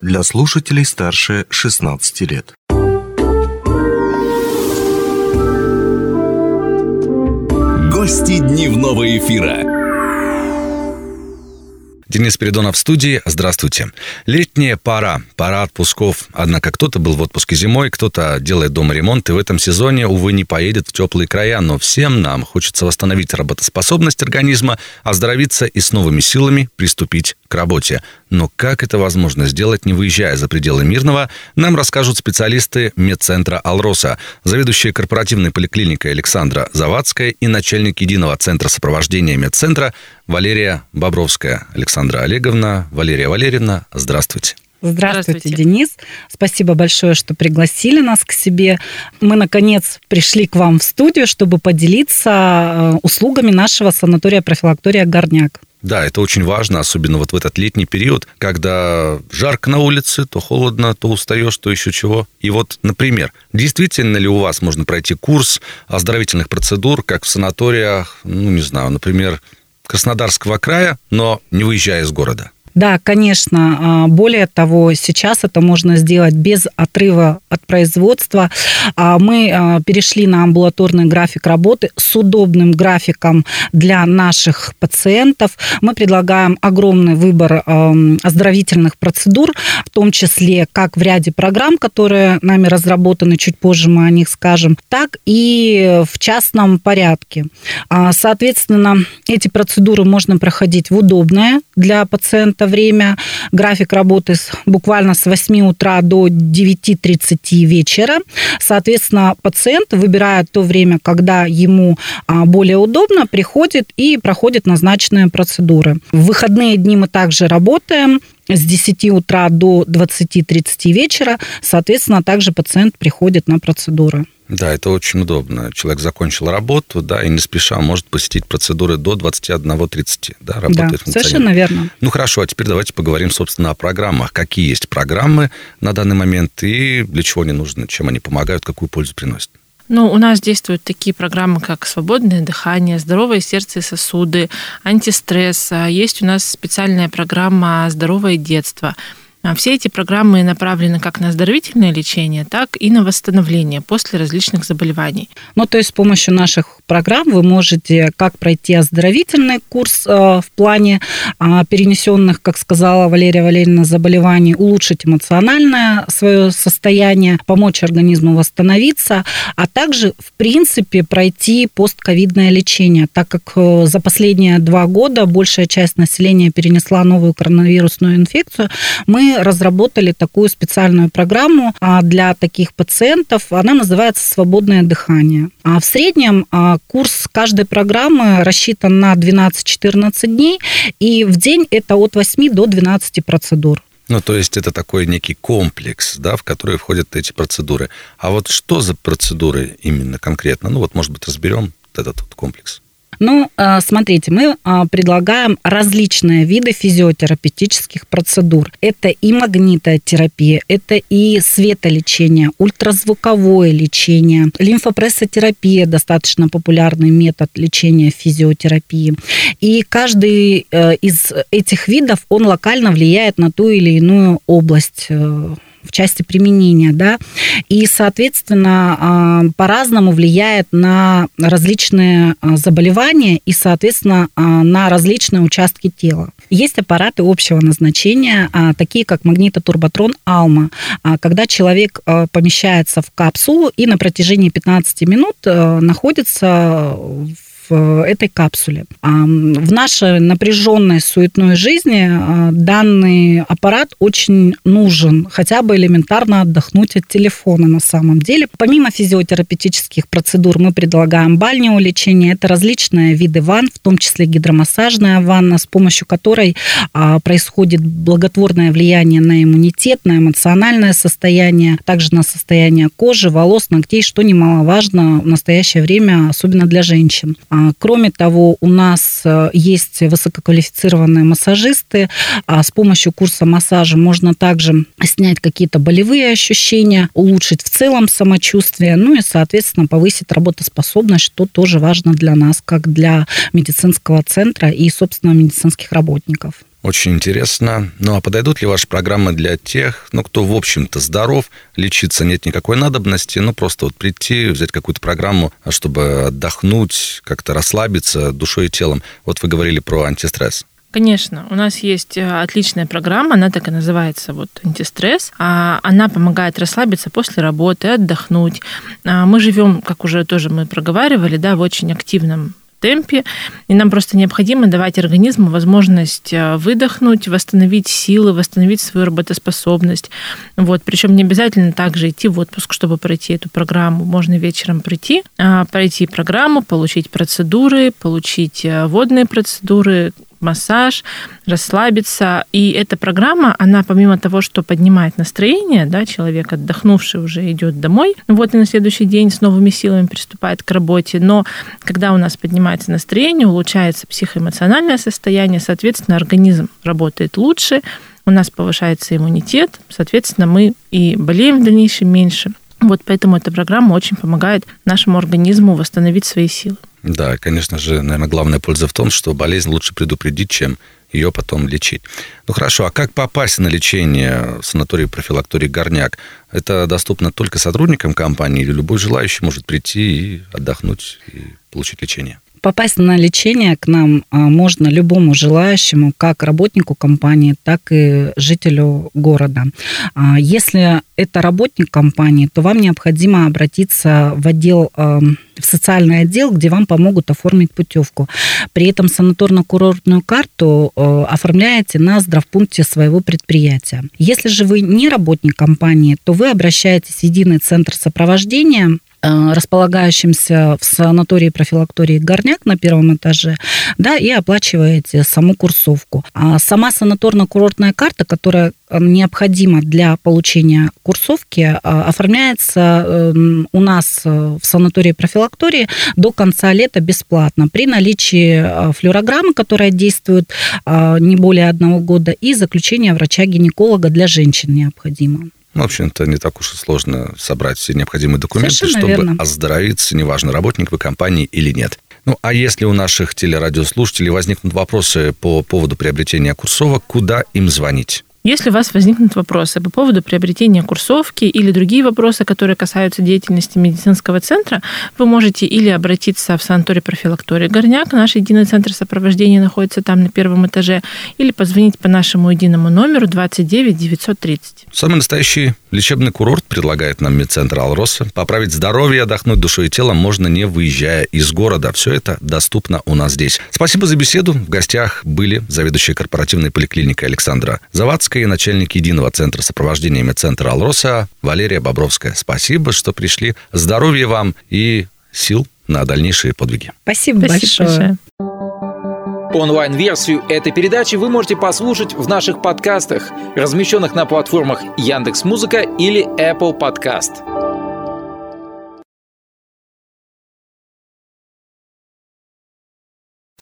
для слушателей старше 16 лет. Гости дневного эфира. Денис Передонов в студии. Здравствуйте. Летняя пора. Пора отпусков. Однако кто-то был в отпуске зимой, кто-то делает дома ремонт и в этом сезоне, увы, не поедет в теплые края. Но всем нам хочется восстановить работоспособность организма, оздоровиться и с новыми силами приступить к работе. Но как это возможно сделать, не выезжая за пределы Мирного, нам расскажут специалисты медцентра «Алроса», заведующая корпоративной поликлиникой Александра Завадская и начальник единого центра сопровождения медцентра Валерия Бобровская. Александра Олеговна, Валерия Валерьевна, здравствуйте. Здравствуйте, Денис. Спасибо большое, что пригласили нас к себе. Мы, наконец, пришли к вам в студию, чтобы поделиться услугами нашего санатория-профилактория «Горняк». Да, это очень важно, особенно вот в этот летний период, когда жарко на улице, то холодно, то устаешь, то еще чего. И вот, например, действительно ли у вас можно пройти курс оздоровительных процедур, как в санаториях, ну, не знаю, например, Краснодарского края, но не выезжая из города? Да, конечно. Более того, сейчас это можно сделать без отрыва от производства. Мы перешли на амбулаторный график работы с удобным графиком для наших пациентов. Мы предлагаем огромный выбор оздоровительных процедур, в том числе как в ряде программ, которые нами разработаны, чуть позже мы о них скажем, так и в частном порядке. Соответственно, эти процедуры можно проходить в удобное для пациентов время. График работы буквально с 8 утра до 9:30 вечера. Соответственно, пациент выбирает то время, когда ему более удобно, приходит и проходит назначенные процедуры. В выходные дни мы также работаем с 10 утра до 20:30 вечера. Соответственно, также пациент приходит на процедуры. Да, это очень удобно. Человек закончил работу, да, и не спеша может посетить процедуры до 21:30. Да, работает функционер. Совершенно верно. Ну, хорошо, а теперь давайте поговорим, собственно, о программах. Какие есть программы на данный момент и для чего они нужны, чем они помогают, какую пользу приносят? Ну, у нас действуют такие программы, как «Свободное дыхание», «Здоровое сердце и сосуды», «Антистресс». Есть у нас специальная программа «Здоровое детство». Все эти программы направлены как на оздоровительное лечение, так и на восстановление после различных заболеваний. Ну, то есть с помощью наших программ вы можете как пройти оздоровительный курс в плане перенесенных, как сказала Валерия Валерьевна, заболеваний, улучшить эмоциональное свое состояние, помочь организму восстановиться, а также, в принципе, пройти постковидное лечение, так как за последние 2 года большая часть населения перенесла новую коронавирусную инфекцию. Мы разработали такую специальную программу для таких пациентов. Она называется «Свободное дыхание». В среднем курс каждой программы рассчитан на 12-14 дней, и в день это от 8 до 12 процедур. Ну, то есть это такой некий комплекс, да, в который входят эти процедуры. А вот что за процедуры именно конкретно? Ну, вот, может быть, разберем этот вот комплекс. Ну, смотрите, мы предлагаем различные виды физиотерапевтических процедур. Это и магнитотерапия, это и светолечение, ультразвуковое лечение, лимфопрессотерапия, достаточно популярный метод лечения физиотерапии. И каждый из этих видов, он локально влияет на ту или иную область в части применения, да, и, соответственно, по-разному влияет на различные заболевания и, соответственно, на различные участки тела. Есть аппараты общего назначения, такие как магнитотурботрон Алма, когда человек помещается в капсулу и на протяжении 15 минут находится в этой капсуле. В нашей напряженной суетной жизни данный аппарат очень нужен, хотя бы элементарно отдохнуть от телефона на самом деле. Помимо физиотерапевтических процедур мы предлагаем бальнео лечение. Это различные виды ванн, в том числе гидромассажная ванна, с помощью которой происходит благотворное влияние на иммунитет, на эмоциональное состояние, также на состояние кожи, волос, ногтей, что немаловажно в настоящее время, особенно для женщин. Кроме того, у нас есть высококвалифицированные массажисты. С помощью курса массажа можно также снять какие-то болевые ощущения, улучшить в целом самочувствие, ну и, соответственно, повысить работоспособность, что тоже важно для нас, как для медицинского центра и, собственно, медицинских работников. Очень интересно. Ну, а подойдут ли ваши программы для тех, кто, в общем-то, здоров, лечиться нет никакой надобности, просто прийти, взять какую-то программу, чтобы отдохнуть, как-то расслабиться душой и телом? Вы говорили про антистресс. Конечно, у нас есть отличная программа, она так и называется, антистресс. Она помогает расслабиться после работы, отдохнуть. Мы живем, как уже тоже мы проговаривали, в очень активном темпе, и нам просто необходимо давать организму возможность выдохнуть, восстановить силы, восстановить свою работоспособность. Причем не обязательно также идти в отпуск, чтобы пройти эту программу. Можно вечером прийти, пройти программу, получить процедуры, получить водные процедуры, массаж, расслабиться. И эта программа, она помимо того, что поднимает настроение, человек отдохнувший уже идет домой, и на следующий день с новыми силами приступает к работе. Но когда у нас поднимается настроение, улучшается психоэмоциональное состояние, соответственно, организм работает лучше, у нас повышается иммунитет, соответственно, мы и болеем в дальнейшем меньше. Поэтому эта программа очень помогает нашему организму восстановить свои силы. Да, конечно же, наверное, главная польза в том, что болезнь лучше предупредить, чем ее потом лечить. Хорошо, а как попасть на лечение в санаторий-профилакторий «Горняк»? Это доступно только сотрудникам компании или любой желающий может прийти и отдохнуть, и получить лечение? Попасть на лечение к нам можно любому желающему, как работнику компании, так и жителю города. Если это работник компании, то вам необходимо обратиться в социальный отдел, где вам помогут оформить путевку. При этом санаторно-курортную карту оформляете на здравпункте своего предприятия. Если же вы не работник компании, то вы обращаетесь в единый центр сопровождения, располагающимся в санатории-профилактории «Горняк» на первом этаже, и оплачиваете саму курсовку. А сама санаторно-курортная карта, которая необходима для получения курсовки, оформляется у нас в санатории-профилактории до конца лета бесплатно при наличии флюорограммы, которая действует не более 1 года, и заключение врача-гинеколога для женщин необходимо. В общем-то, не так уж и сложно собрать все необходимые документы, совершенно чтобы верно. Оздоровиться, неважно, работник вы компании или нет. А если у наших телерадиослушателей возникнут вопросы по поводу приобретения курсовок, куда им звонить? Если у вас возникнут вопросы по поводу приобретения курсовки или другие вопросы, которые касаются деятельности медицинского центра, вы можете или обратиться в санаторий-профилакторий «Горняк», наш единый центр сопровождения находится там на первом этаже, или позвонить по нашему единому номеру 29 930. Самый настоящий лечебный курорт предлагает нам медцентр «Алроса». Поправить здоровье, отдохнуть душой и телом можно, не выезжая из города. Все это доступно у нас здесь. Спасибо за беседу. В гостях были заведующая корпоративной поликлиникой Александра Завадская и начальник единого центра сопровождения медцентра «Алроса» Валерия Бобровская. Спасибо, что пришли. Здоровья вам и сил на дальнейшие подвиги. Спасибо большое. Онлайн-версию этой передачи вы можете послушать в наших подкастах, размещенных на платформах Яндекс.Музыка или Apple Podcast.